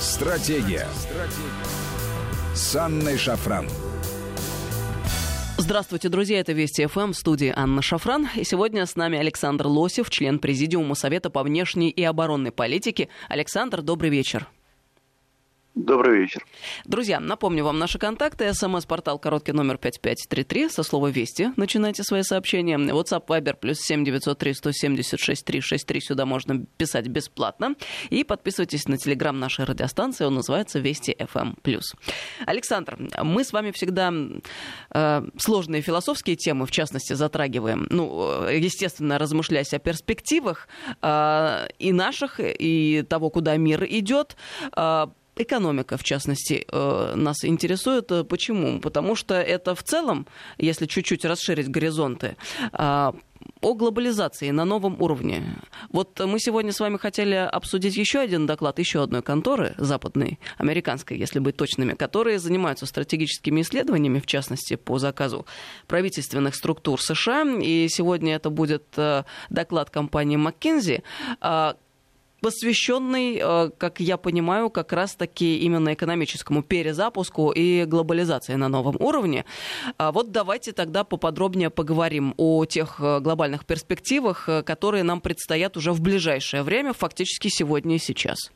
Стратегия с Анной Шафран. Здравствуйте, друзья, это Вести ФМ, в студии Анна Шафран. И сегодня с нами Александр Лосев, член Президиума Совета по внешней и оборонной политике. Александр, добрый вечер. Добрый вечер. Друзья, напомню вам наши контакты. СМС-портал короткий номер 5533. Со слова «Вести» начинайте свои сообщения. WhatsApp, Viber, +7 903 176 363. Сюда можно писать бесплатно. И подписывайтесь на телеграм нашей радиостанции. Он называется «Вести ФМ+». Александр, мы с вами всегда сложные философские темы, в частности, затрагиваем. Ну, естественно, размышляясь о перспективах и наших, и того, куда мир идет. Экономика, в частности, нас интересует. Почему? Потому что это в целом, если чуть-чуть расширить горизонты, о глобализации на новом уровне. Вот мы сегодня с вами хотели обсудить еще один доклад еще одной конторы западной, американской, если быть точными, которые занимаются стратегическими исследованиями, в частности, по заказу правительственных структур США. И сегодня это будет доклад компании McKinsey, посвященный, как я понимаю, как раз-таки именно экономическому перезапуску и глобализации на новом уровне. Вот давайте тогда поподробнее поговорим о тех глобальных перспективах, которые нам предстоят уже в ближайшее время, фактически сегодня и сейчас.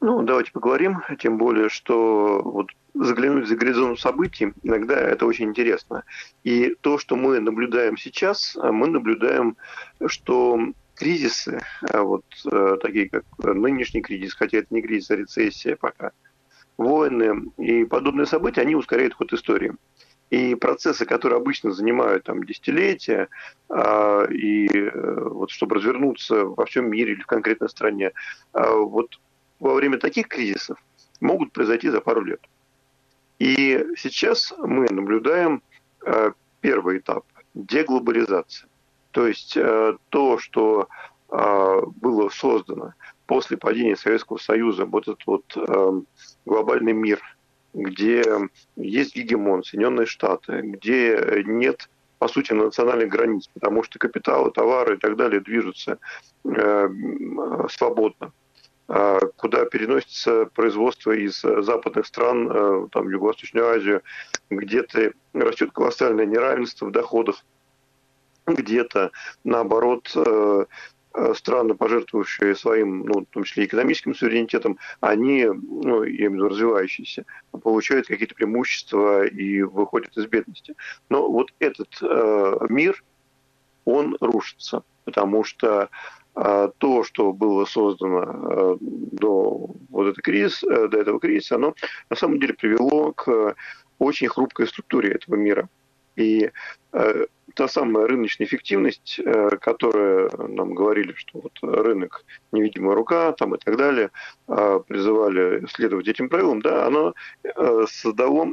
Ну, давайте поговорим, тем более, что вот заглянуть за горизонт событий иногда это очень интересно. И то, что мы наблюдаем сейчас, мы наблюдаем, что кризисы, вот такие как нынешний кризис, хотя это не кризис, а рецессия пока, войны и подобные события, они ускоряют ход истории. И процессы, которые обычно занимают там десятилетия, и вот чтобы развернуться во всем мире или в конкретной стране, вот во время таких кризисов могут произойти за пару лет. И сейчас мы наблюдаем первый этап – деглобализации. То есть то, что было создано после падения Советского Союза, вот этот вот глобальный мир, где есть гегемон, Соединенные Штаты, где нет, по сути, национальных границ, потому что капиталы, товары и так далее движутся свободно, куда переносится производство из западных стран, там, в Юго-Восточную Азию, где-то растет колоссальное неравенство в доходах, где-то, наоборот, страны, пожертвовавшие своим, ну, в том числе экономическим суверенитетом, они, ну, я имею в виду развивающиеся, получают какие-то преимущества и выходят из бедности. Но вот этот мир, он рушится, потому что то, что было создано до вот этого кризиса, оно на самом деле привело к очень хрупкой структуре этого мира. И та самая рыночная эффективность, которая нам говорили, что вот рынок невидимая рука там, и так далее, призывали следовать этим правилам, да, она создала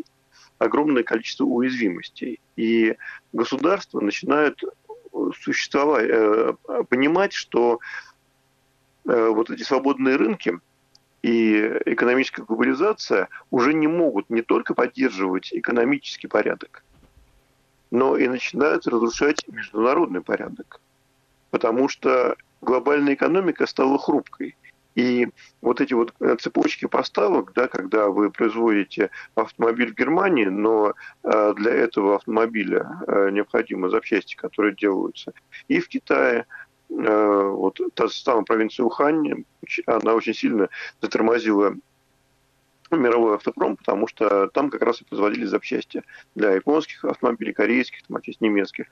огромное количество уязвимостей. И государства начинают существовать, понимать, что вот эти свободные рынки и экономическая глобализация уже не могут не только поддерживать экономический порядок, но и начинают разрушать международный порядок. Потому что глобальная экономика стала хрупкой. И вот эти вот цепочки поставок, да, когда вы производите автомобиль в Германии, но для этого автомобиля необходимы запчасти, которые делаются и в Китае. Вот та самая провинция Ухань, она очень сильно затормозила мировой автопром, потому что там как раз и производились запчасти для японских автомобилей, корейских, там, часть немецких.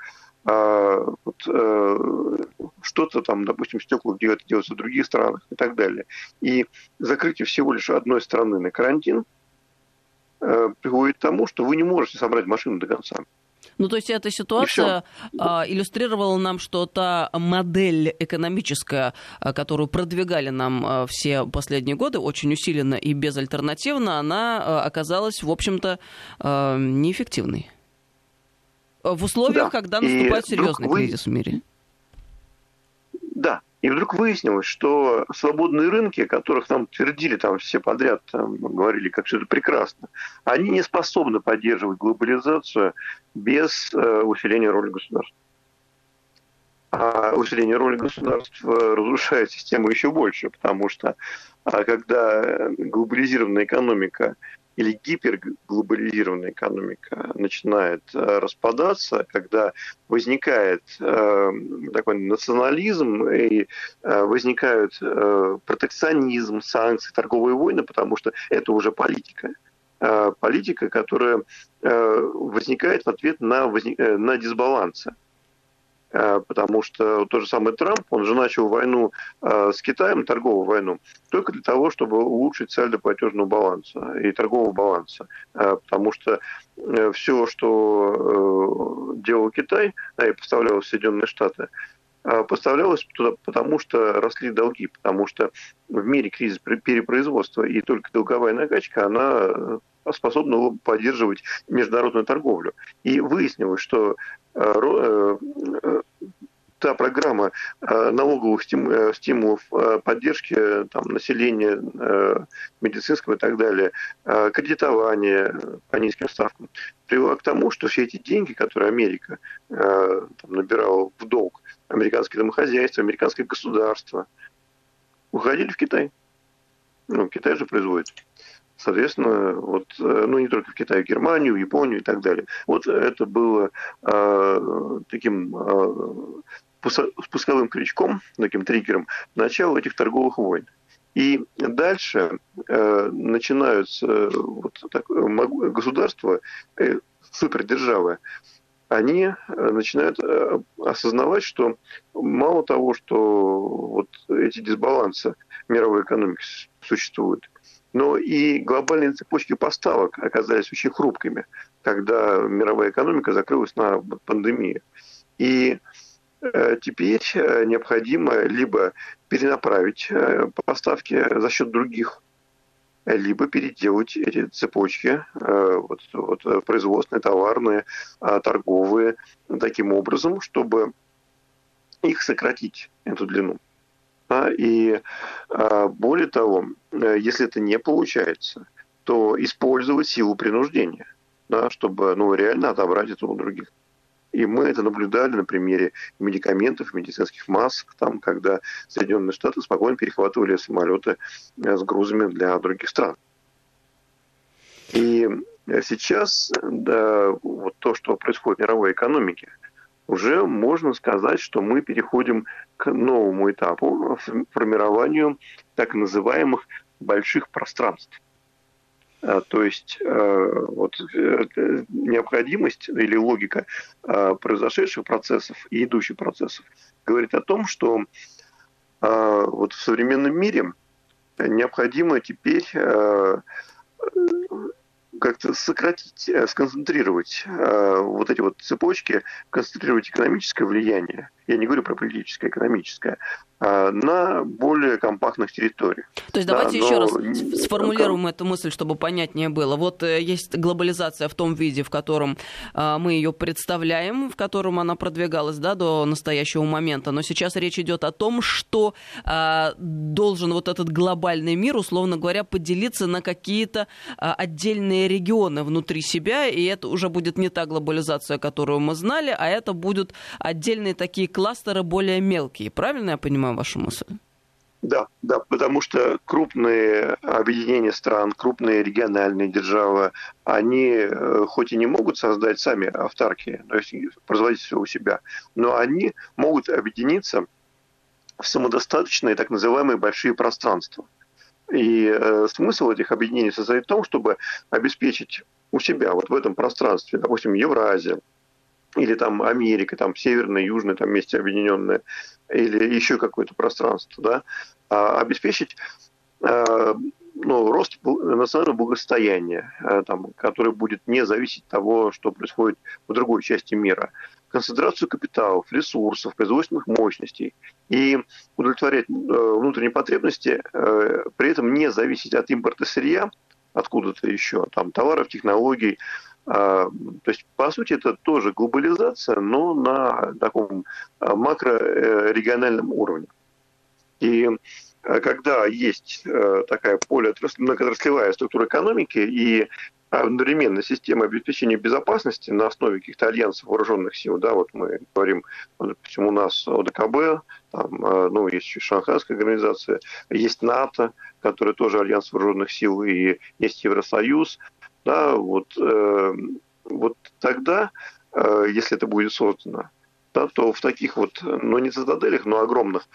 Что-то там, допустим, стекла делаются в других странах и так далее. И закрытие всего лишь одной страны на карантин приводит к тому, что вы не можете собрать машину до конца. Ну, то есть эта ситуация иллюстрировала нам, что та модель экономическая, которую продвигали нам все последние годы, очень усиленно и безальтернативно, она оказалась, в общем-то, неэффективной. В условиях, да, когда наступает серьезный кризис в мире. Да. И вдруг выяснилось, что свободные рынки, о которых нам твердили там все подряд, там, говорили, как все это прекрасно, они не способны поддерживать глобализацию без усиления роли государства. усиление роли государства разрушает систему еще больше, потому что когда глобализированная экономика или гиперглобализированная экономика начинает распадаться, когда возникает такой национализм и возникают протекционизм, санкции, торговые войны, потому что это уже политика. Политика, которая возникает в ответ на дисбалансы. Потому что тот же самый Трамп, он же начал войну с Китаем, торговую войну, только для того, чтобы улучшить сальдо-платежного баланса и торгового баланса. Потому что все, что делал Китай, и поставлялось в Соединенные Штаты, поставлялось туда, потому что росли долги, потому что в мире кризис перепроизводства, и только долговая накачка, она способна поддерживать международную торговлю. И выяснилось, что та программа налоговых стимулов поддержки там, населения, медицинского и так далее, кредитования по низким ставкам, привела к тому, что все эти деньги, которые Америка там, набирала в долг, американское домохозяйство, американское государство, уходили в Китай. Ну, Китай же производит. Соответственно, вот, ну не только в Китае, в Германию, в Японию и так далее. Вот это было таким спусковым крючком, таким триггером начала этих торговых войн. И дальше начинаются вот, государства, супердержавы, они начинают осознавать, что мало того, что вот эти дисбалансы мировой экономики существуют, но и глобальные цепочки поставок оказались очень хрупкими, когда мировая экономика закрылась на пандемию. И теперь необходимо либо перенаправить поставки за счет других, либо переделать эти цепочки, производственные, товарные, торговые, таким образом, чтобы их сократить, эту длину. И более того, если это не получается, то использовать силу принуждения, чтобы реально отобрать это у других. И мы это наблюдали на примере медикаментов, медицинских масок, там, когда Соединенные Штаты спокойно перехватывали самолеты с грузами для других стран. И сейчас вот то, что происходит в мировой экономике, уже можно сказать, что мы переходим к новому этапу формированию так называемых больших пространств. То есть необходимость или логика произошедших процессов и идущих процессов говорит о том, что в современном мире необходимо теперь как-то сократить, сконцентрировать вот эти вот цепочки, концентрировать экономическое влияние, я не говорю про политическое, экономическое, на более компактных территориях. То есть давайте еще раз сформулируем эту мысль, чтобы понятнее было. Вот есть глобализация в том виде, в котором мы ее представляем, в котором она продвигалась до настоящего момента. Но сейчас речь идет о том, что должен вот этот глобальный мир, условно говоря, поделиться на какие-то отдельные регионы внутри себя. И это уже будет не та глобализация, которую мы знали, а это будут отдельные такие кластеры более мелкие. Правильно я понимаю вашу мысль? Да, потому что крупные объединения стран, крупные региональные державы, они хоть и не могут создать сами автарки, то есть производить все у себя, но они могут объединиться в самодостаточные так называемые большие пространства. И смысл этих объединений состоит в том, чтобы обеспечить у себя вот в этом пространстве, допустим, Евразия, или там Америка, там Северная, Южная, там вместе объединенная, или еще какое-то пространство, обеспечить рост национального благосостояния, который будет не зависеть от того, что происходит в другой части мира, концентрацию капиталов, ресурсов, производственных мощностей и удовлетворять внутренние потребности, при этом не зависеть от импорта сырья, откуда-то еще, там товаров, технологий. То есть, по сути, это тоже глобализация, но на таком макрорегиональном уровне. И когда есть такая полиотраслевая структура экономики, и одновременно системы обеспечения безопасности на основе каких-то альянсов вооруженных сил, да, вот мы говорим, допустим, у нас ОДКБ, там, ну, есть Шанхайская организация, есть НАТО, который тоже альянс вооруженных сил, и есть Евросоюз, да, вот тогда, если это будет создано, да, то в таких вот, ну, не цитаделях, но огромных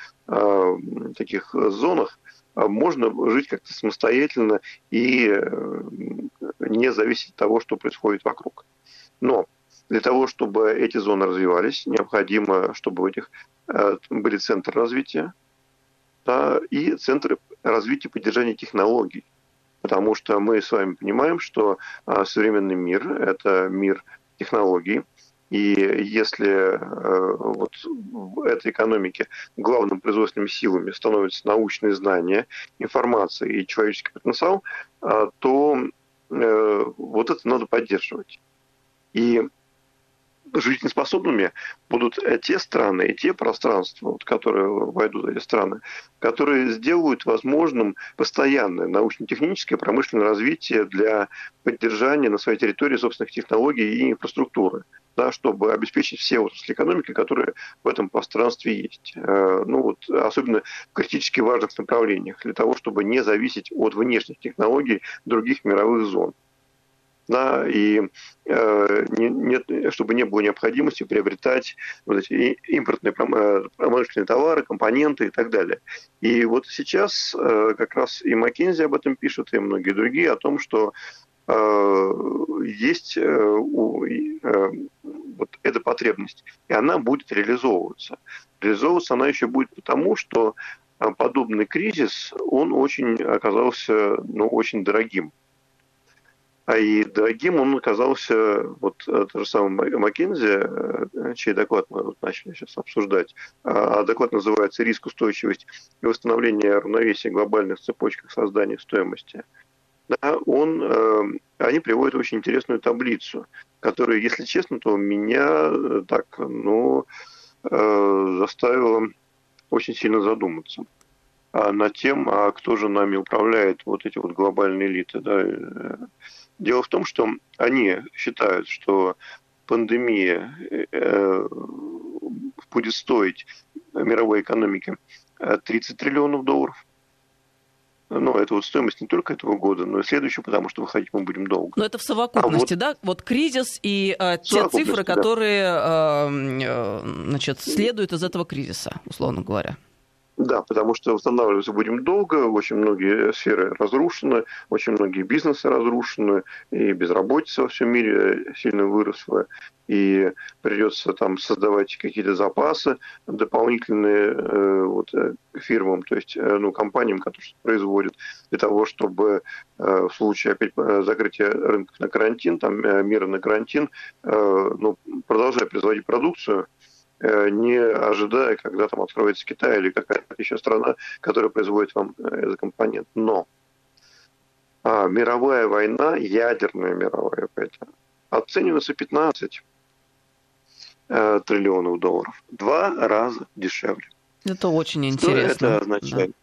таких зонах можно жить как-то самостоятельно и не зависеть от того, что происходит вокруг. Но для того, чтобы эти зоны развивались, необходимо, чтобы у них были центры развития, да, и центры развития и поддержания технологий. Потому что мы с вами понимаем, что современный мир – это мир технологий. И если вот в этой экономике главными производственными силами становятся научные знания, информация и человеческий потенциал, то вот это надо поддерживать. И жизнеспособными будут те страны и те пространства, в которые войдут эти страны, которые сделают возможным постоянное научно-техническое промышленное развитие для поддержания на своей территории собственных технологий и инфраструктуры, да, чтобы обеспечить все отрасли экономики, которые в этом пространстве есть. Ну, вот, особенно в критически важных направлениях, для того, чтобы не зависеть от внешних технологий других мировых зон. Да, и чтобы не было необходимости приобретать вот эти импортные промышленные товары, компоненты и так далее. И вот сейчас как раз и McKinsey об этом пишет, и многие другие, о том, что есть вот эта потребность, и она будет реализовываться. Реализовываться она еще будет потому, что подобный кризис, он очень оказался, ну, очень дорогим. И дорогим он оказался, вот тот же самый McKinsey, чей доклад мы вот начали сейчас обсуждать, а доклад называется «Риск, устойчивость и восстановление равновесия в глобальных цепочках создания стоимости». Да, они приводят очень интересную таблицу, которая, если честно, то меня так, ну, заставила очень сильно задуматься над тем, а кто же нами управляет, вот эти вот глобальные элиты, да. Дело в том, что они считают, что пандемия будет стоить мировой экономике $30 триллионов. Ну, это вот стоимость не только этого года, но и следующего, потому что выходить мы будем долго. Но это в совокупности, да? Вот кризис и те цифры, которые, значит, следуют из этого кризиса, условно говоря. Да, потому что восстанавливаться будем долго, очень многие сферы разрушены, очень многие бизнесы разрушены, и безработица во всем мире сильно выросла, и придется там создавать какие-то запасы дополнительные вот, фирмам, то есть, ну, компаниям, которые что-то производят, для того, чтобы в случае опять закрытия рынков на карантин, там, мира на карантин, ну, продолжая производить продукцию, не ожидая, когда там откроется Китай или какая-то еще страна, которая производит вам этот компонент. Но мировая война, ядерная мировая война, оценивается $15 триллионов. 2 раза дешевле. Это очень интересно. Что это означает?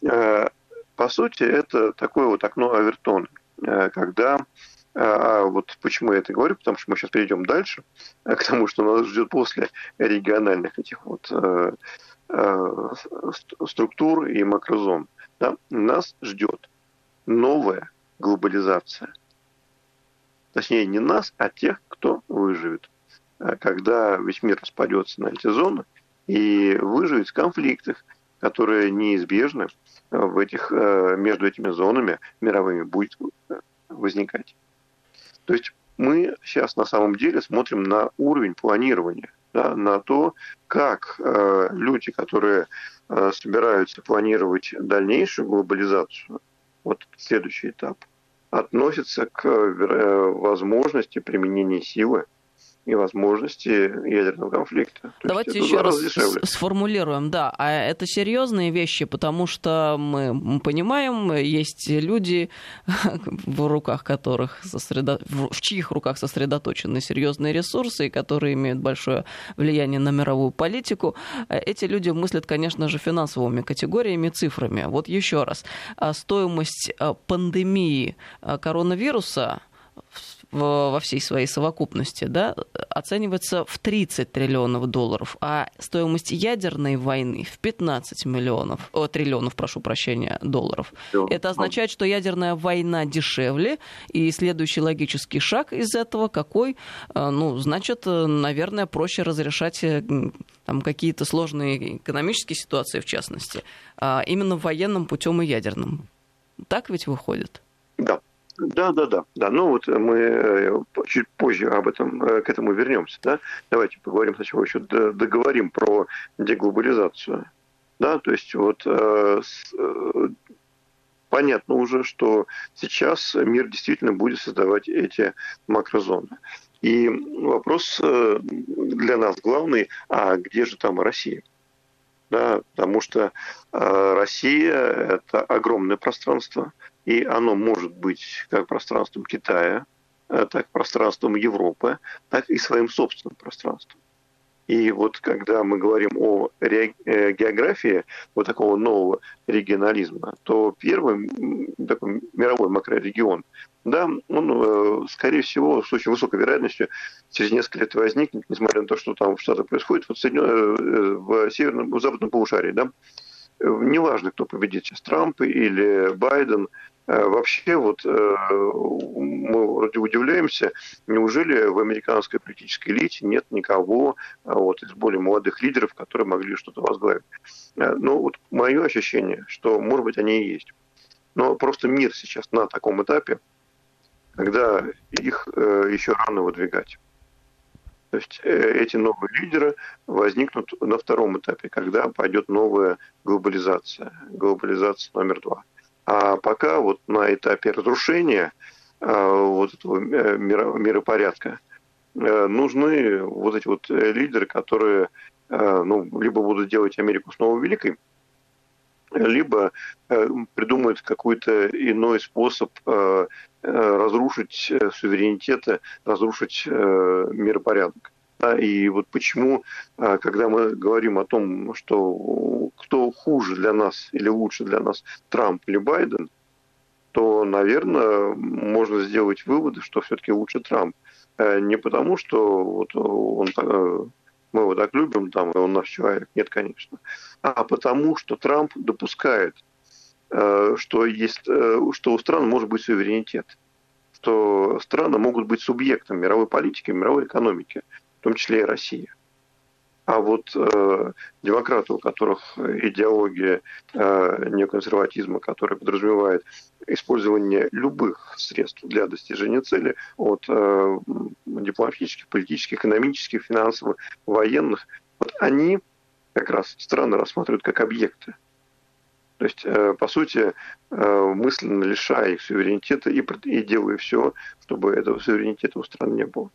Да. По сути, это такое вот окно Овертона, когда... А вот почему я это говорю, потому что мы сейчас перейдем дальше, к тому, что нас ждет после региональных этих вот структур и макрозон. Да? Нас ждет новая глобализация. Точнее, не нас, а тех, кто выживет. Когда весь мир распадется на эти зоны и выживет в конфликтах, которые неизбежны в этих, между этими зонами мировыми будет возникать. То есть мы сейчас на самом деле смотрим на уровень планирования, да, на то, как люди, которые собираются планировать дальнейшую глобализацию, вот следующий этап, относятся к возможности применения силы и возможности ядерного конфликта. Давайте еще раз сформулируем, да, а это серьезные вещи, потому что мы понимаем, есть люди, в чьих руках сосредоточены серьезные ресурсы, которые имеют большое влияние на мировую политику. Эти люди мыслят, конечно же, финансовыми категориями, цифрами. Вот еще раз, стоимость пандемии коронавируса во всей своей совокупности, да, оценивается в 30 триллионов долларов, а стоимость ядерной войны в 15 триллионов долларов. Это означает, что ядерная война дешевле, и следующий логический шаг из этого какой? Ну, значит, наверное, проще разрешать там какие-то сложные экономические ситуации, в частности, именно военным путем и ядерным. Так ведь выходит? Да. Да. Ну вот мы чуть позже к этому вернемся. Да? Давайте поговорим сначала еще договорим про деглобализацию. Да, то есть вот понятно уже, что сейчас мир действительно будет создавать эти макрозоны. И вопрос для нас главный: а где же там Россия? Да, потому что Россия – это огромное пространство, и оно может быть как пространством Китая, так и пространством Европы, так и своим собственным пространством. И вот когда мы говорим о географии вот такого нового регионализма, то первый такой мировой макрорегион, да, он, скорее всего, с очень высокой вероятностью через несколько лет возникнет, несмотря на то, что там что-то происходит, вот в западном полушарии, да. Неважно, кто победит сейчас, Трамп или Байден. Вообще, вот мы вроде удивляемся, неужели в американской политической элите нет никого вот из более молодых лидеров, которые могли что-то возглавить. Но вот мое ощущение, что, может быть, они и есть. Но просто мир сейчас на таком этапе, когда их еще рано выдвигать. То есть эти новые лидеры возникнут на втором этапе, когда пойдет новая глобализация, глобализация номер 2. А пока вот на этапе разрушения вот этого миропорядка нужны вот эти вот лидеры, которые либо будут делать Америку снова великой, либо придумают какой-то иной способ разрушить суверенитеты, разрушить миропорядок. И вот почему, когда мы говорим о том, что кто хуже для нас или лучше для нас, Трамп или Байден, то, наверное, можно сделать выводы, что все-таки лучше Трамп. Не потому, что вот мы его так любим, там, и он наш человек. Нет, конечно. А потому, что Трамп допускает, что у стран может быть суверенитет, что страны могут быть субъектом мировой политики, мировой экономики, в том числе и Россия. А вот демократы, у которых идеология неоконсерватизма, которая подразумевает использование любых средств для достижения цели, от дипломатических, политических, экономических, финансовых, военных, вот они как раз страны рассматривают как объекты. То есть, по сути, мысленно лишая их суверенитета и делая все, чтобы этого суверенитета у стран не было.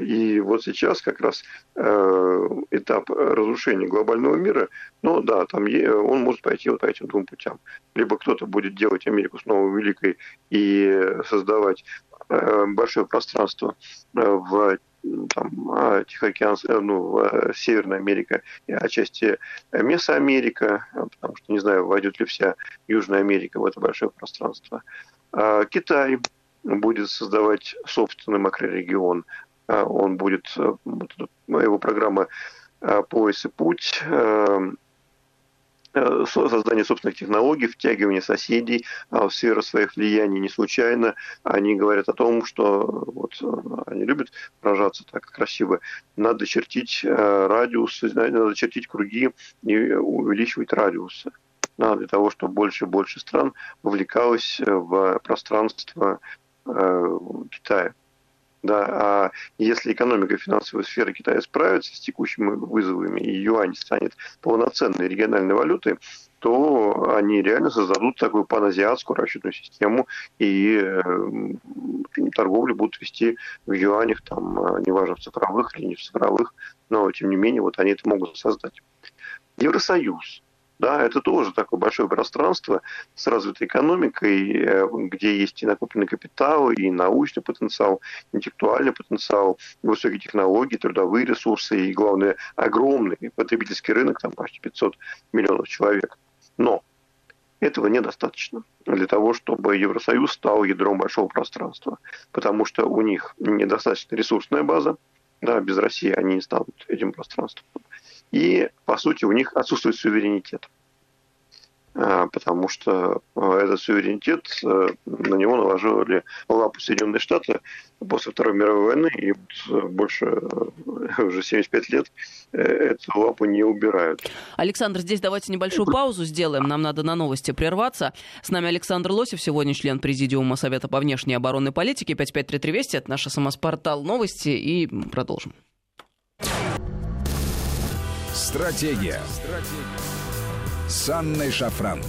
И вот сейчас как раз этап разрушения глобального мира, ну да, там он может пойти вот по этим двум путям. Либо кто-то будет делать Америку снова великой и создавать большое пространство в Северной Америке, отчасти Месоамерика, потому что не знаю, войдет ли вся Южная Америка в это большое пространство. Китай будет создавать собственный макрорегион. Он будет, его программа «Пояс и путь», создание собственных технологий, втягивание соседей в сферу своих влияний. Не случайно они говорят о том, что вот, они любят выражаться так красиво. Надо чертить радиусы, надо чертить круги и увеличивать радиусы. Для того, чтобы больше и больше стран вовлекалось в пространство Китая. Да, а если экономика и финансовая сфера Китая справится с текущими вызовами, и юань станет полноценной региональной валютой, то они реально создадут такую паназиатскую расчетную систему и торговлю будут вести в юанях, там, неважно, в цифровых или не в цифровых, но тем не менее вот они это могут создать. Евросоюз. Да, это тоже такое большое пространство с развитой экономикой, где есть и накопленный капитал, и научный потенциал, интеллектуальный потенциал, высокие технологии, трудовые ресурсы и, главное, огромный потребительский рынок, там почти 500 миллионов человек. Но этого недостаточно для того, чтобы Евросоюз стал ядром большого пространства, потому что у них недостаточно ресурсная база, да, без России они не станут этим пространством. И, по сути, у них отсутствует суверенитет, потому что этот суверенитет, на него наложили лапу Соединенные Штаты после Второй мировой войны, и больше уже 75 лет эту лапу не убирают. Александр, здесь давайте небольшую паузу сделаем, нам надо на новости прерваться. С нами Александр Лосев, сегодня член Президиума Совета по внешней и оборонной политике, 5533 Вести, это наш СМС-портал новости, и продолжим. Стратегия. С Анной Шафран.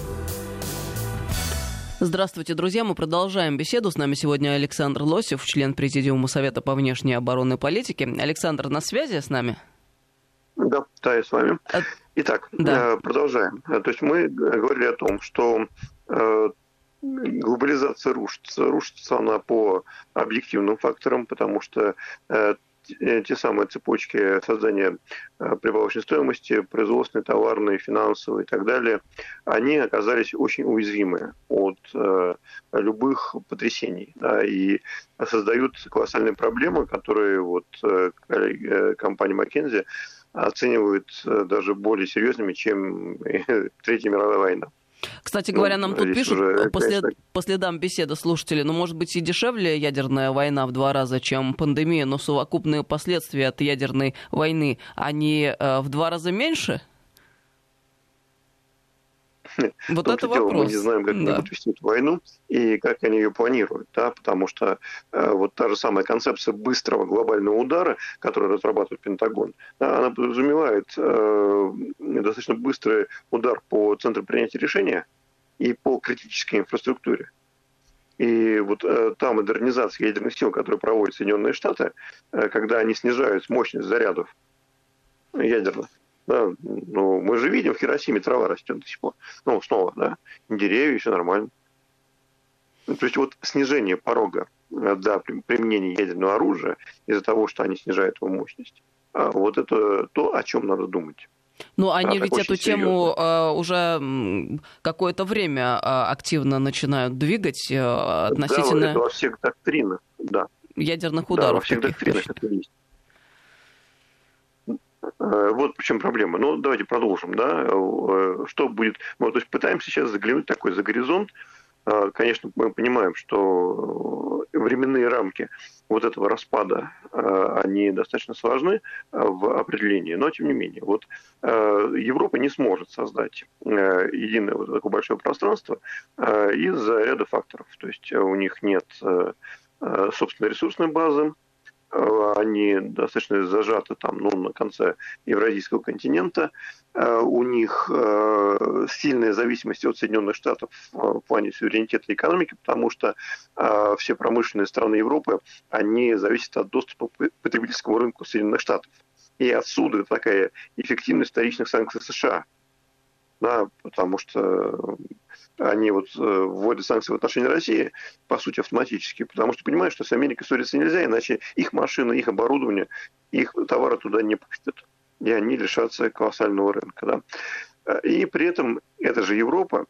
Здравствуйте, друзья. Мы продолжаем беседу. С нами сегодня Александр Лосев, член Президиума Совета по внешней и оборонной политике. Александр, на связи с нами? Да, я с вами. Итак, да. Продолжаем. То есть мы говорили о том, что глобализация рушится. Рушится она по объективным факторам, потому что те самые цепочки создания прибавочной стоимости, производственной, товарной, финансовой и так далее, они оказались очень уязвимы от любых потрясений, да, и создают колоссальные проблемы, которые вот компания McKinsey оценивает даже более серьезными, чем Третья мировая война. Кстати говоря, нам тут пишут уже, по следам беседы слушатели, может быть и дешевле ядерная война в 2 раза, чем пандемия, но совокупные последствия от ядерной войны, они в 2 раза меньше? Вот это вопрос. Мы не знаем, как они будут вести эту войну и как они ее планируют, да, потому что вот та же самая концепция быстрого глобального удара, которую разрабатывает Пентагон, да, она подразумевает достаточно быстрый удар по центру принятия решения и по критической инфраструктуре. И вот та модернизация ядерных сил, которую проводят Соединенные Штаты, когда они снижают мощность зарядов ядерных, да, ну, мы же видим, в Хиросиме трава растет до сих пор. Ну, снова, да. Деревья, все нормально. То есть вот снижение порога для применения ядерного оружия из-за того, что они снижают его мощность. Вот это то, о чем надо думать. Ну, они ведь эту тему уже какое-то время активно начинают двигать относительно... Да, это во всех доктринах, да. Ядерных ударов. Да, во всех доктринах это есть. Вот в чем проблема. Ну, давайте продолжим, да, что будет. Мы, то есть, пытаемся сейчас заглянуть такой за горизонт. Конечно, мы понимаем, что временные рамки вот этого распада, они достаточно сложны в определении, но тем не менее. Вот Европа не сможет создать единое вот такое большое пространство из-за ряда факторов. То есть у них нет собственной ресурсной базы, они достаточно зажаты там, ну, на конце евразийского континента. У них сильная зависимость от Соединенных Штатов в плане суверенитета и экономики, потому что все промышленные страны Европы, они зависят от доступа к потребительскому рынку Соединенных Штатов. И отсюда такая эффективность вторичных санкций США. Да, потому что они вот вводят санкции в отношении России, по сути, автоматически, потому что понимают, что с Америкой ссориться нельзя, иначе их машины, их оборудование, их товары туда не пустят, и они лишатся колоссального рынка. Да. И при этом эта же Европа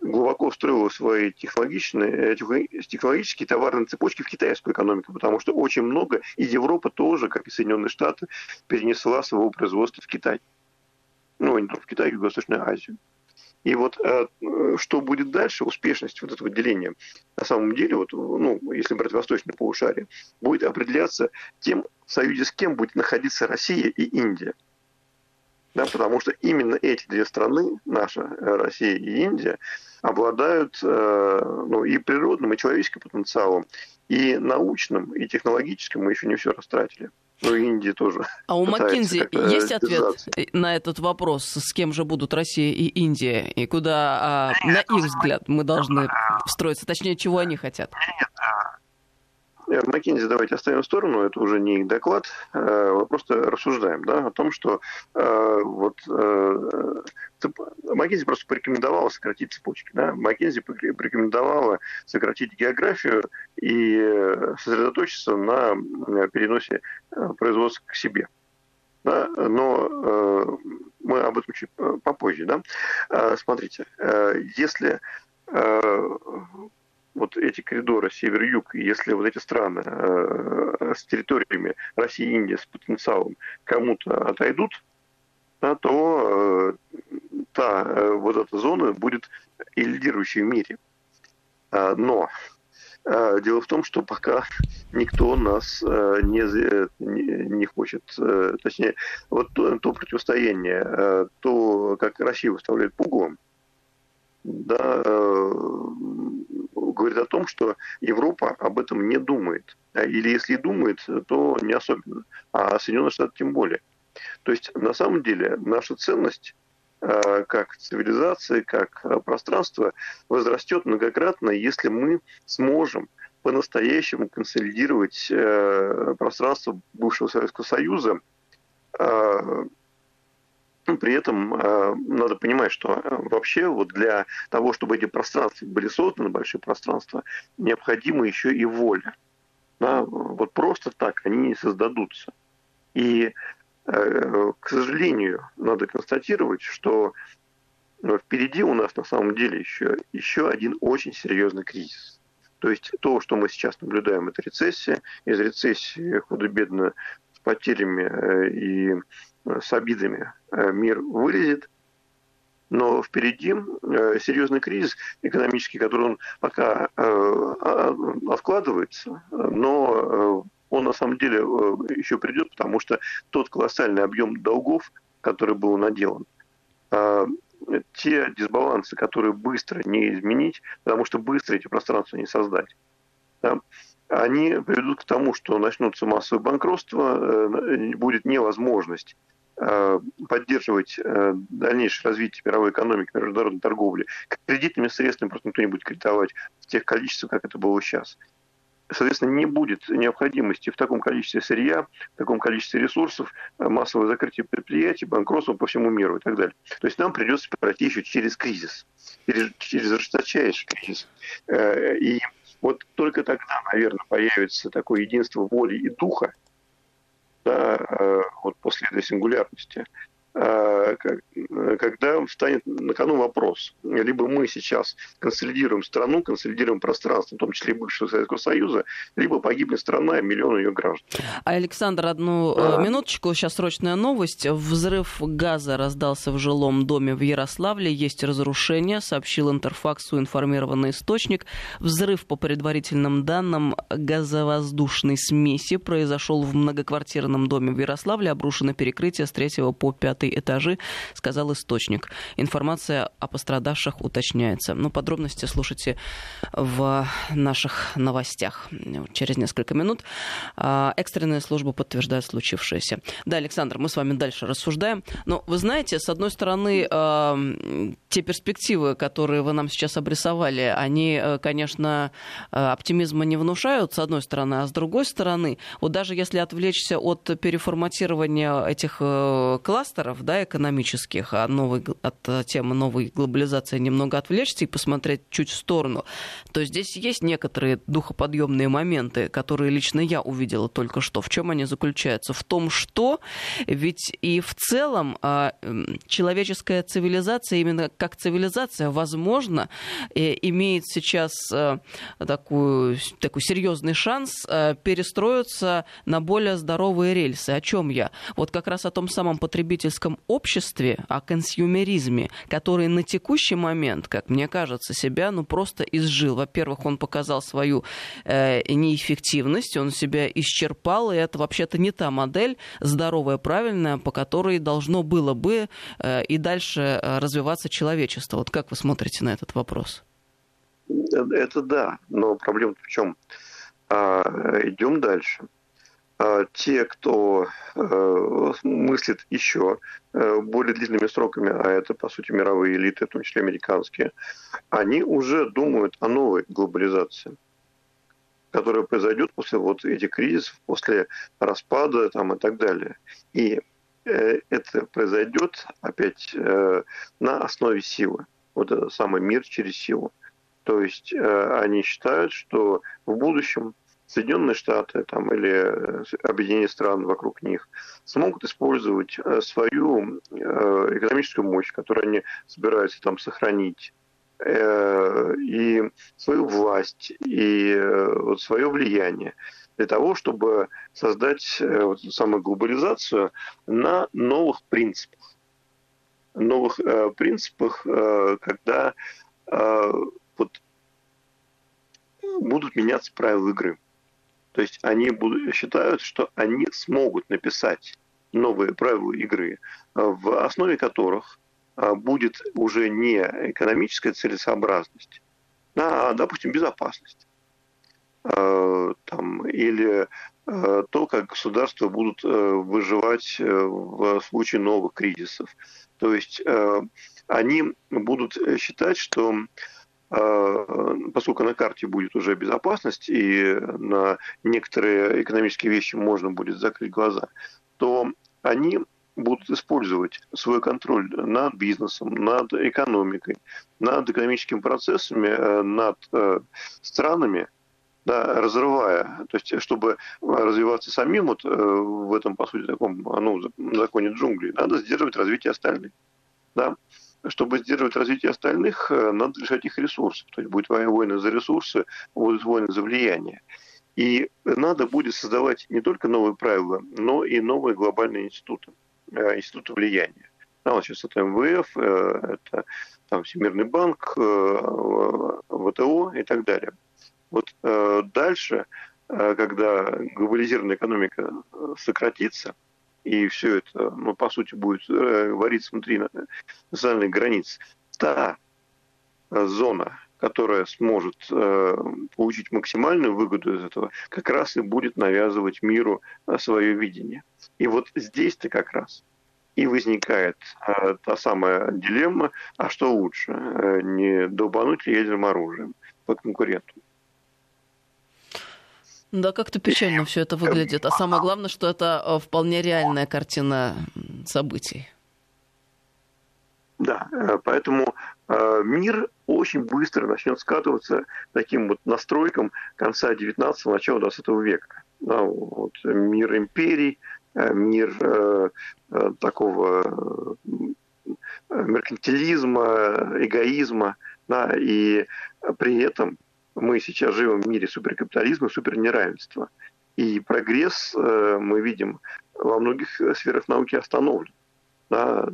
глубоко встроила свои технологические товарные цепочки в китайскую экономику, потому что очень много, и Европа тоже, как и Соединенные Штаты, перенесла своего производства в Китай. Ну, не только в Китай, а в Юго-Восточную Азию. И вот что будет дальше, успешность вот этого деления, на самом деле, вот, ну, если брать восточное полушарие, будет определяться тем, в союзе с кем будет находиться Россия и Индия. Да, потому что именно эти две страны, наша Россия и Индия, обладают ну, и природным, и человеческим потенциалом, и научным, и технологическим, мы еще не все растратили. Ну, Индия тоже. А у McKinsey есть ответ на этот вопрос, с кем же будут Россия и Индия, и куда, на их взгляд, мы должны встроиться, точнее, чего они хотят? McKinsey давайте оставим в сторону, это уже не их доклад, мы просто рассуждаем, да, о том, что вот McKinsey просто порекомендовала сократить цепочки, да, McKinsey порекомендовала сократить географию и сосредоточиться на переносе производства к себе. Да, но мы об этом чуть попозже, да. Смотрите, если вот эти коридоры север-юг, если вот эти страны с территориями России и Индии, с потенциалом кому-то отойдут, да, то вот эта зона будет и лидирующей в мире. Но дело в том, что пока никто нас не хочет, точнее, вот то противостояние, то, как Россию выставляет по углам, да, говорит о том, что Европа об этом не думает. Или если думает, то не особенно. А Соединенные Штаты тем более. То есть, на самом деле, наша ценность как цивилизации, как пространство возрастет многократно, если мы сможем по-настоящему консолидировать пространство бывшего Советского Союза. При этом надо понимать, что вообще вот для того, чтобы эти пространства были созданы, большие пространства, необходима еще и воля. Да? Вот просто так они не создадутся. И, к сожалению, надо констатировать, что впереди у нас на самом деле еще один очень серьезный кризис. То есть то, что мы сейчас наблюдаем, это рецессия. Из рецессии худо-бедно с потерями и с обидами мир вылезет, но впереди серьезный кризис экономический, который он пока откладывается, но он на самом деле еще придет, потому что тот колоссальный объем долгов, который был наделан, те дисбалансы, которые быстро не изменить, потому что быстро эти пространства не создать, да, они приведут к тому, что начнутся массовые банкротства, будет невозможность поддерживать дальнейшее развитие мировой экономики, международной торговли. Кредитными средствами просто никто не будет кредитовать в тех количествах, как это было сейчас. Соответственно, не будет необходимости в таком количестве сырья, в таком количестве ресурсов, массовое закрытие предприятий, банкротство по всему миру и так далее. То есть нам придется пройти еще через кризис, через жесточайший кризис. И вот только тогда, наверное, появится такое единство воли и духа, да, вот после этой сингулярности, когда встанет на кону вопрос. Либо мы сейчас консолидируем страну, консолидируем пространство, в том числе и бывшего Советского Союза, либо погибнет страна и миллион ее граждан. Александр, одну минуточку. Сейчас срочная новость. Взрыв газа раздался в жилом доме в Ярославле. Есть разрушение, сообщил Интерфаксу информированный источник. Взрыв, по предварительным данным, газовоздушной смеси произошел в многоквартирном доме в Ярославле. Обрушено перекрытие с 3-го по 5-й этажи, сказал источник. Информация о пострадавших уточняется. Но подробности слушайте в наших новостях через несколько минут. Экстренные службы подтверждают случившееся. Да, Александр, мы с вами дальше рассуждаем. Но вы знаете, с одной стороны, те перспективы, которые вы нам сейчас обрисовали, они, конечно, оптимизма не внушают, с одной стороны. А с другой стороны, вот даже если отвлечься от переформатирования этих кластеров, да, экономических, от темы новой глобализации немного отвлечься и посмотреть чуть в сторону, то здесь есть некоторые духоподъемные моменты, которые лично я увидела только что. В чем они заключаются? В том, что ведь и в целом человеческая цивилизация, именно как цивилизация, возможно, имеет сейчас такой серьезный шанс перестроиться на более здоровые рельсы. О чем я? Вот как раз о том самом потребительском обществе, о консюмеризме, который на текущий момент, как мне кажется, себя просто изжил. Во-первых, он показал свою неэффективность, он себя исчерпал, и это вообще-то не та модель здоровая, правильная, по которой должно было бы и дальше развиваться человечество. Вот как вы смотрите на этот вопрос? Это да, но проблема-то в чем? Идем дальше. те, кто мыслит еще более длинными сроками, а это, по сути, мировые элиты, в том числе американские, они уже думают о новой глобализации, которая произойдет после вот этих кризисов, после распада там, и так далее. И это произойдет опять на основе силы. Вот этот самый мир через силу. То есть они считают, что в будущем Соединенные Штаты там, или объединение стран вокруг них смогут использовать свою экономическую мощь, которую они собираются там сохранить, и свою власть, и вот свое влияние для того, чтобы создать вот эту самую глобализацию на новых принципах. Новых принципах, когда вот, будут меняться правила игры. То есть они считают, что они смогут написать новые правила игры, в основе которых будет уже не экономическая целесообразность, а, допустим, безопасность. Там, или то, как государства будут выживать в случае новых кризисов. То есть они будут считать, что поскольку на карте будет уже безопасность и на некоторые экономические вещи можно будет закрыть глаза, то они будут использовать свой контроль над бизнесом, над экономикой, над экономическими процессами, над странами, да, разрывая, то есть, чтобы развиваться самим, вот в этом, по сути, таком законе джунглей, надо сдерживать развитие остальных. Да? Чтобы сдерживать развитие остальных, надо лишать их ресурсов. То есть будет война за ресурсы, будут войны за влияние. И надо будет создавать не только новые правила, но и новые глобальные институты, институты влияния. А вот сейчас это МВФ, это там, Всемирный банк, ВТО и так далее. Вот дальше, когда глобализированная экономика сократится, и все это, по сути, будет вариться внутри национальных границ, та зона, которая сможет получить максимальную выгоду из этого, как раз и будет навязывать миру свое видение. И вот здесь-то как раз и возникает та самая дилемма, а что лучше, не долбануть ли ядерным оружием по конкуренту. Да, как-то печально все это выглядит. А самое главное, что это вполне реальная картина событий. Да, поэтому мир очень быстро начнет скатываться таким вот настройкам конца 19-го, начала 20 века. Да, вот, мир империй, мир такого меркантилизма, эгоизма, да, и при этом мы сейчас живем в мире суперкапитализма, супернеравенства. И прогресс, мы видим, во многих сферах науки остановлен. Да?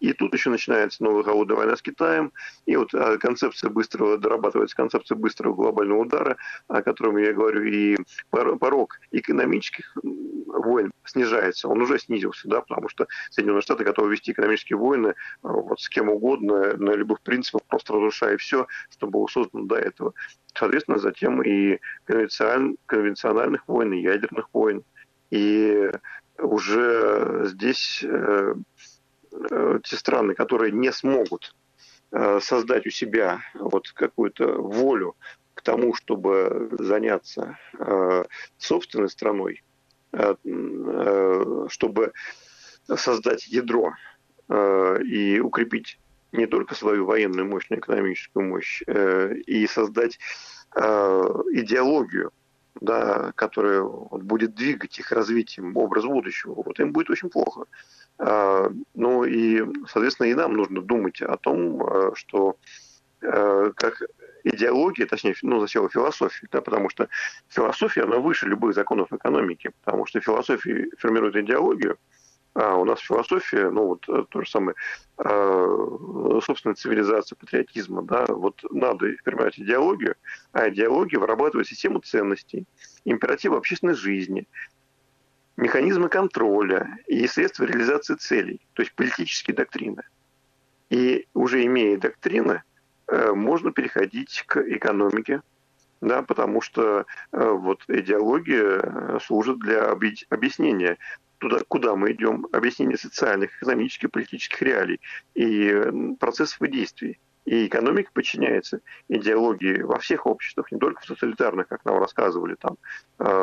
И тут еще начинается новая холодная война с Китаем. И вот концепция быстрого, дорабатывается концепция быстрого глобального удара, о котором я говорю, и порог экономических войн снижается. Он уже снизился, да, потому что Соединенные Штаты готовы вести экономические войны вот, с кем угодно, на любых принципах, просто разрушая все, что было создано до этого. Соответственно, затем и конвенциональных войн, и ядерных войн. И уже здесь те страны, которые не смогут создать у себя вот какую-то волю к тому, чтобы заняться собственной страной, чтобы создать ядро и укрепить не только свою военную мощь, но и экономическую мощь, и создать идеологию, да, которая будет двигать их развитием, образ будущего, вот им будет очень плохо. Ну и, соответственно, и нам нужно думать о том, что как идеология, точнее, сначала философия, да, потому что философия, она выше любых законов экономики, потому что философия формирует идеологию, а у нас философия, то же самое, собственно, цивилизация патриотизма, да, вот надо формировать идеологию, а идеология вырабатывает систему ценностей, императивы общественной жизни, механизмы контроля и средства реализации целей, то есть политические доктрины. И уже имея доктрины, можно переходить к экономике, да, потому что вот идеология служит для объяснения, туда, куда мы идем, объяснения социальных, экономических, политических реалий и процессов и действий. И экономика подчиняется идеологии во всех обществах, не только в тоталитарных, как нам рассказывали, там,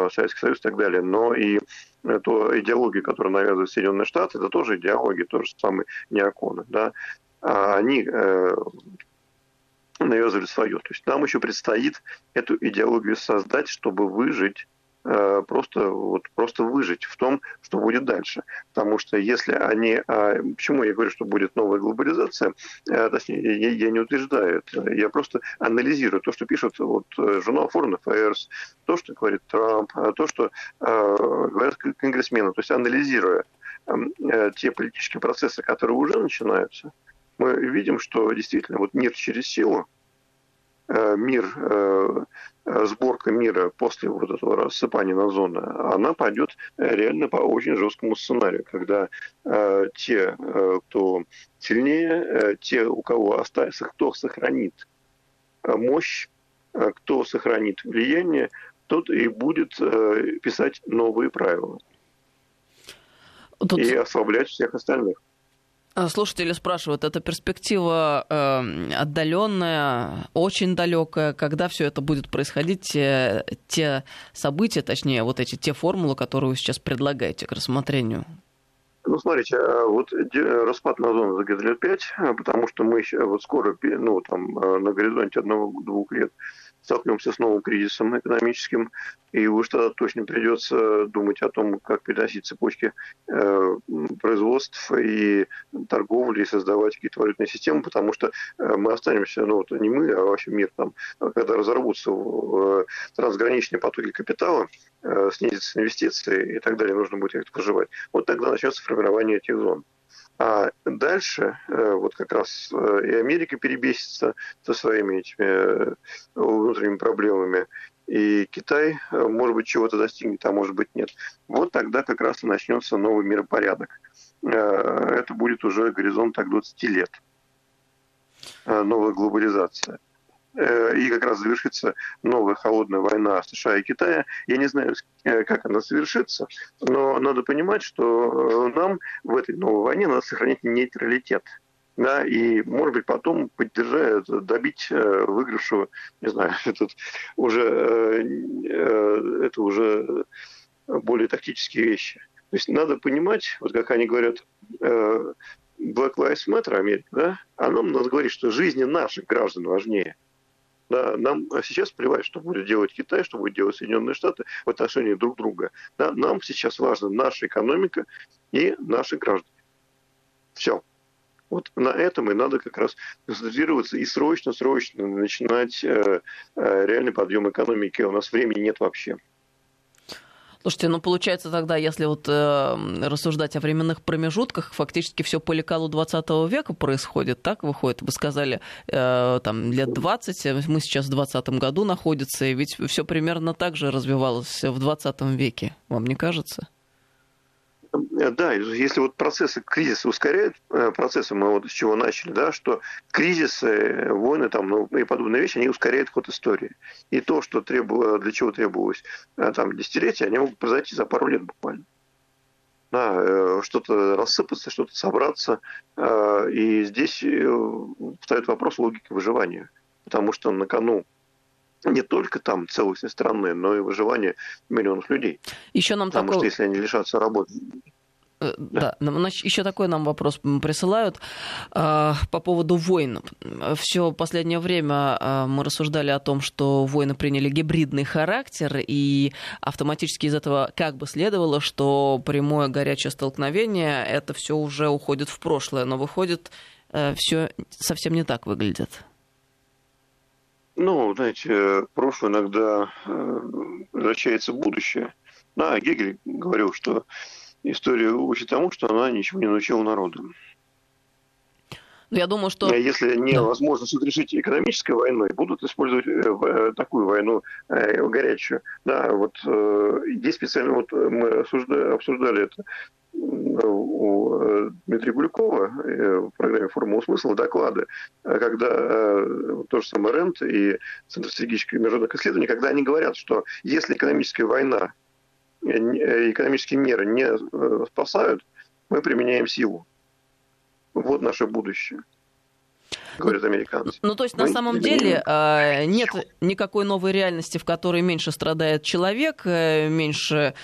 Советский Союз и так далее, но и то идеология, которую навязывают Соединенные Штаты, это тоже идеология, тоже самые неоконы, да, они навязывали свое. То есть нам еще предстоит эту идеологию создать, чтобы выжить, просто выжить в том, что будет дальше. Потому что если они... Почему я говорю, что будет новая глобализация? Точнее, я не утверждаю это. Я просто анализирую то, что пишет вот журнал Foreign Affairs, то, что говорит Трамп, то, что говорят конгрессмены. То есть анализируя те политические процессы, которые уже начинаются, мы видим, что действительно вот мир через силу, сборка мира после вот этого рассыпания на зоны, она пойдет реально по очень жесткому сценарию, когда те, кто сильнее, те, у кого остается, кто сохранит мощь, кто сохранит влияние, тот и будет писать новые правила и ослаблять всех остальных. Слушатели спрашивают, это перспектива отдаленная, очень далекая, когда все это будет происходить, те события, точнее, вот эти те формулы, которые вы сейчас предлагаете к рассмотрению? Ну, смотрите, вот распад на зону за лет 5, потому что мы вот скоро, на горизонте 1-2 лет столкнемся с новым кризисом экономическим, и уж тогда точно придется думать о том, как переносить цепочки производств и торговли, и создавать какие-то валютные системы, потому что мы останемся, не мы, а вообще мир, там, когда разорвутся трансграничные потоки капитала, снизятся инвестиции и так далее, нужно будет их проживать. Вот тогда начнется формирование этих зон. А дальше вот как раз и Америка перебесится со своими этими внутренними проблемами, и Китай, может быть, чего-то достигнет, а может быть, нет. Вот тогда как раз и начнется новый миропорядок. Это будет уже горизонт так 20 лет. Новая глобализация. И как раз завершится новая холодная война США и Китая. Я не знаю, как она совершится, но надо понимать, что нам в этой новой войне надо сохранить нейтралитет. Да, и, может быть, потом, поддержая, добить выигравшего, не знаю, это уже более тактические вещи. То есть надо понимать, вот как они говорят, Black Lives Matter, Америка, да? А нам надо говорить, что жизни наших граждан важнее. Да, нам сейчас плевать, что будет делать Китай, что будет делать Соединенные Штаты в отношении друг друга. Да, нам сейчас важна наша экономика и наши граждане. Все. Вот на этом и надо как раз концентрироваться и срочно начинать реальный подъем экономики. У нас времени нет вообще. Слушайте, получается тогда, если рассуждать о временных промежутках, фактически все по лекалу 20 века происходит, так выходит? Вы сказали, лет 20, мы сейчас в 20 году находимся, и ведь все примерно так же развивалось в 20 веке, вам не кажется? Да, если процессы кризиса ускоряют, процессы мы с чего начали, да, что кризисы, войны и подобные вещи, они ускоряют ход истории. И то, что для чего требовалось десятилетия, они могут произойти за пару лет буквально. Да, что-то рассыпаться, что-то собраться. И здесь встает вопрос логики выживания. Потому что на кону не только целостной страны, но и выживание миллионов людей. Еще нам потому что если они лишатся работы... Да. Еще такой нам вопрос присылают по поводу войн. Все последнее время мы рассуждали о том, что войны приняли гибридный характер, и автоматически из этого как бы следовало, что прямое горячее столкновение, это все уже уходит в прошлое, но выходит, все совсем не так выглядит. Знаете, прошлое иногда возвращается в будущее. Да, Гегель говорил, что история учит тому, что она ничего не научила народу. Я думаю, что... Если невозможно что-то решить экономической войной, будут использовать такую войну горячую. Да, здесь специально мы обсуждали это у Дмитрия Гулькова в программе «Формула смысла» доклады, когда то же самое РЭНД и Центр стратегических и международных исследований, когда они говорят, что если экономическая война и экономические меры не спасают, мы применяем силу. Вот наше будущее. Говорят американцы. Ну, то есть, на самом деле, нет никакой новой реальности, в которой меньше страдает человек, меньше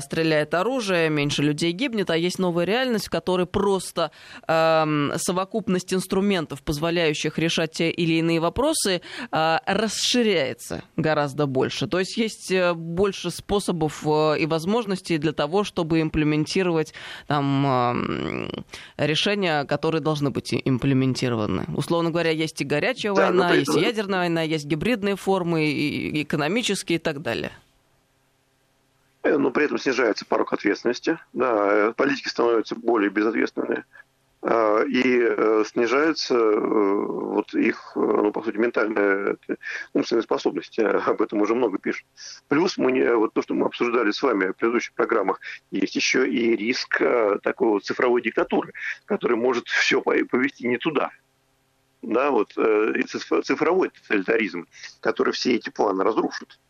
стреляет оружие, меньше людей гибнет, а есть новая реальность, в которой просто совокупность инструментов, позволяющих решать те или иные вопросы, расширяется гораздо больше. То есть, есть больше способов и возможностей для того, чтобы имплементировать там, решения, которые должны быть имплементированы. Условно говоря, есть и горячая война, есть и ядерная война, есть гибридные формы, и экономические и так далее. Но при этом снижается порог ответственности. Да, политики становятся более безответственными. И снижается вот их, ну, по сути, ментальная умственная способность. Об этом уже много пишут. Плюс вот то, что мы обсуждали с вами в предыдущих программах, есть еще и риск такой цифровой диктатуры, который может все повести не туда. Да, вот цифровой тоталитаризм, который все эти планы разрушит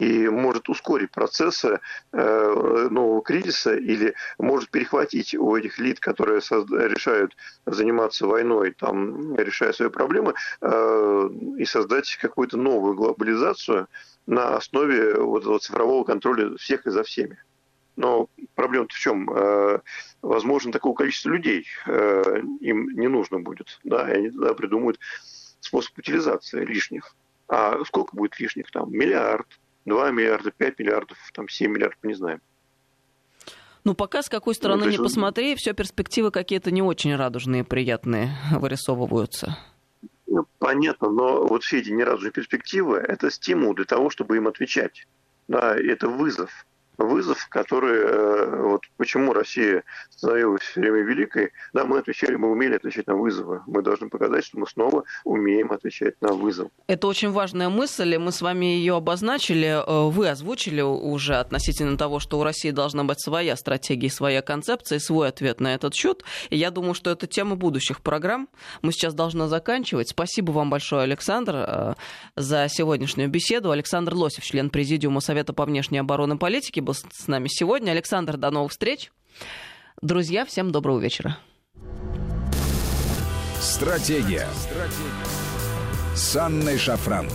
и может ускорить процессы нового кризиса или может перехватить у этих элит, которые решают заниматься войной, там, решая свои проблемы, и создать какую-то новую глобализацию на основе вот этого цифрового контроля всех и за всеми. Но проблема-то в чем? Возможно, такого количества людей им не нужно будет. Да? И они тогда придумают способ утилизации лишних. А сколько будет лишних? Там, 1 миллиард, 2 миллиарда, 5 миллиардов, там, 7 миллиардов, не знаем. Ну, пока с какой стороны не посмотри, все перспективы какие-то не очень радужные, приятные вырисовываются. Ну, понятно, но вот все эти нерадужные перспективы – это стимул для того, чтобы им отвечать. Да, это вызов. Вызов, который, вот почему Россия становилась все время великой, да, мы отвечали, мы умели отвечать на вызовы. Мы должны показать, что мы снова умеем отвечать на вызов. Это очень важная мысль, и мы с вами ее обозначили. Вы озвучили уже относительно того, что у России должна быть своя стратегия, своя концепция, свой ответ на этот счет. И я думаю, что это тема будущих программ. Мы сейчас должны заканчивать. Спасибо вам большое, Александр, за сегодняшнюю беседу. Александр Лосев, член Президиума Совета по внешней и оборонной политике, был с нами сегодня. Александр, до новых встреч. Друзья, всем доброго вечера. Стратегия. С Анной Шафран.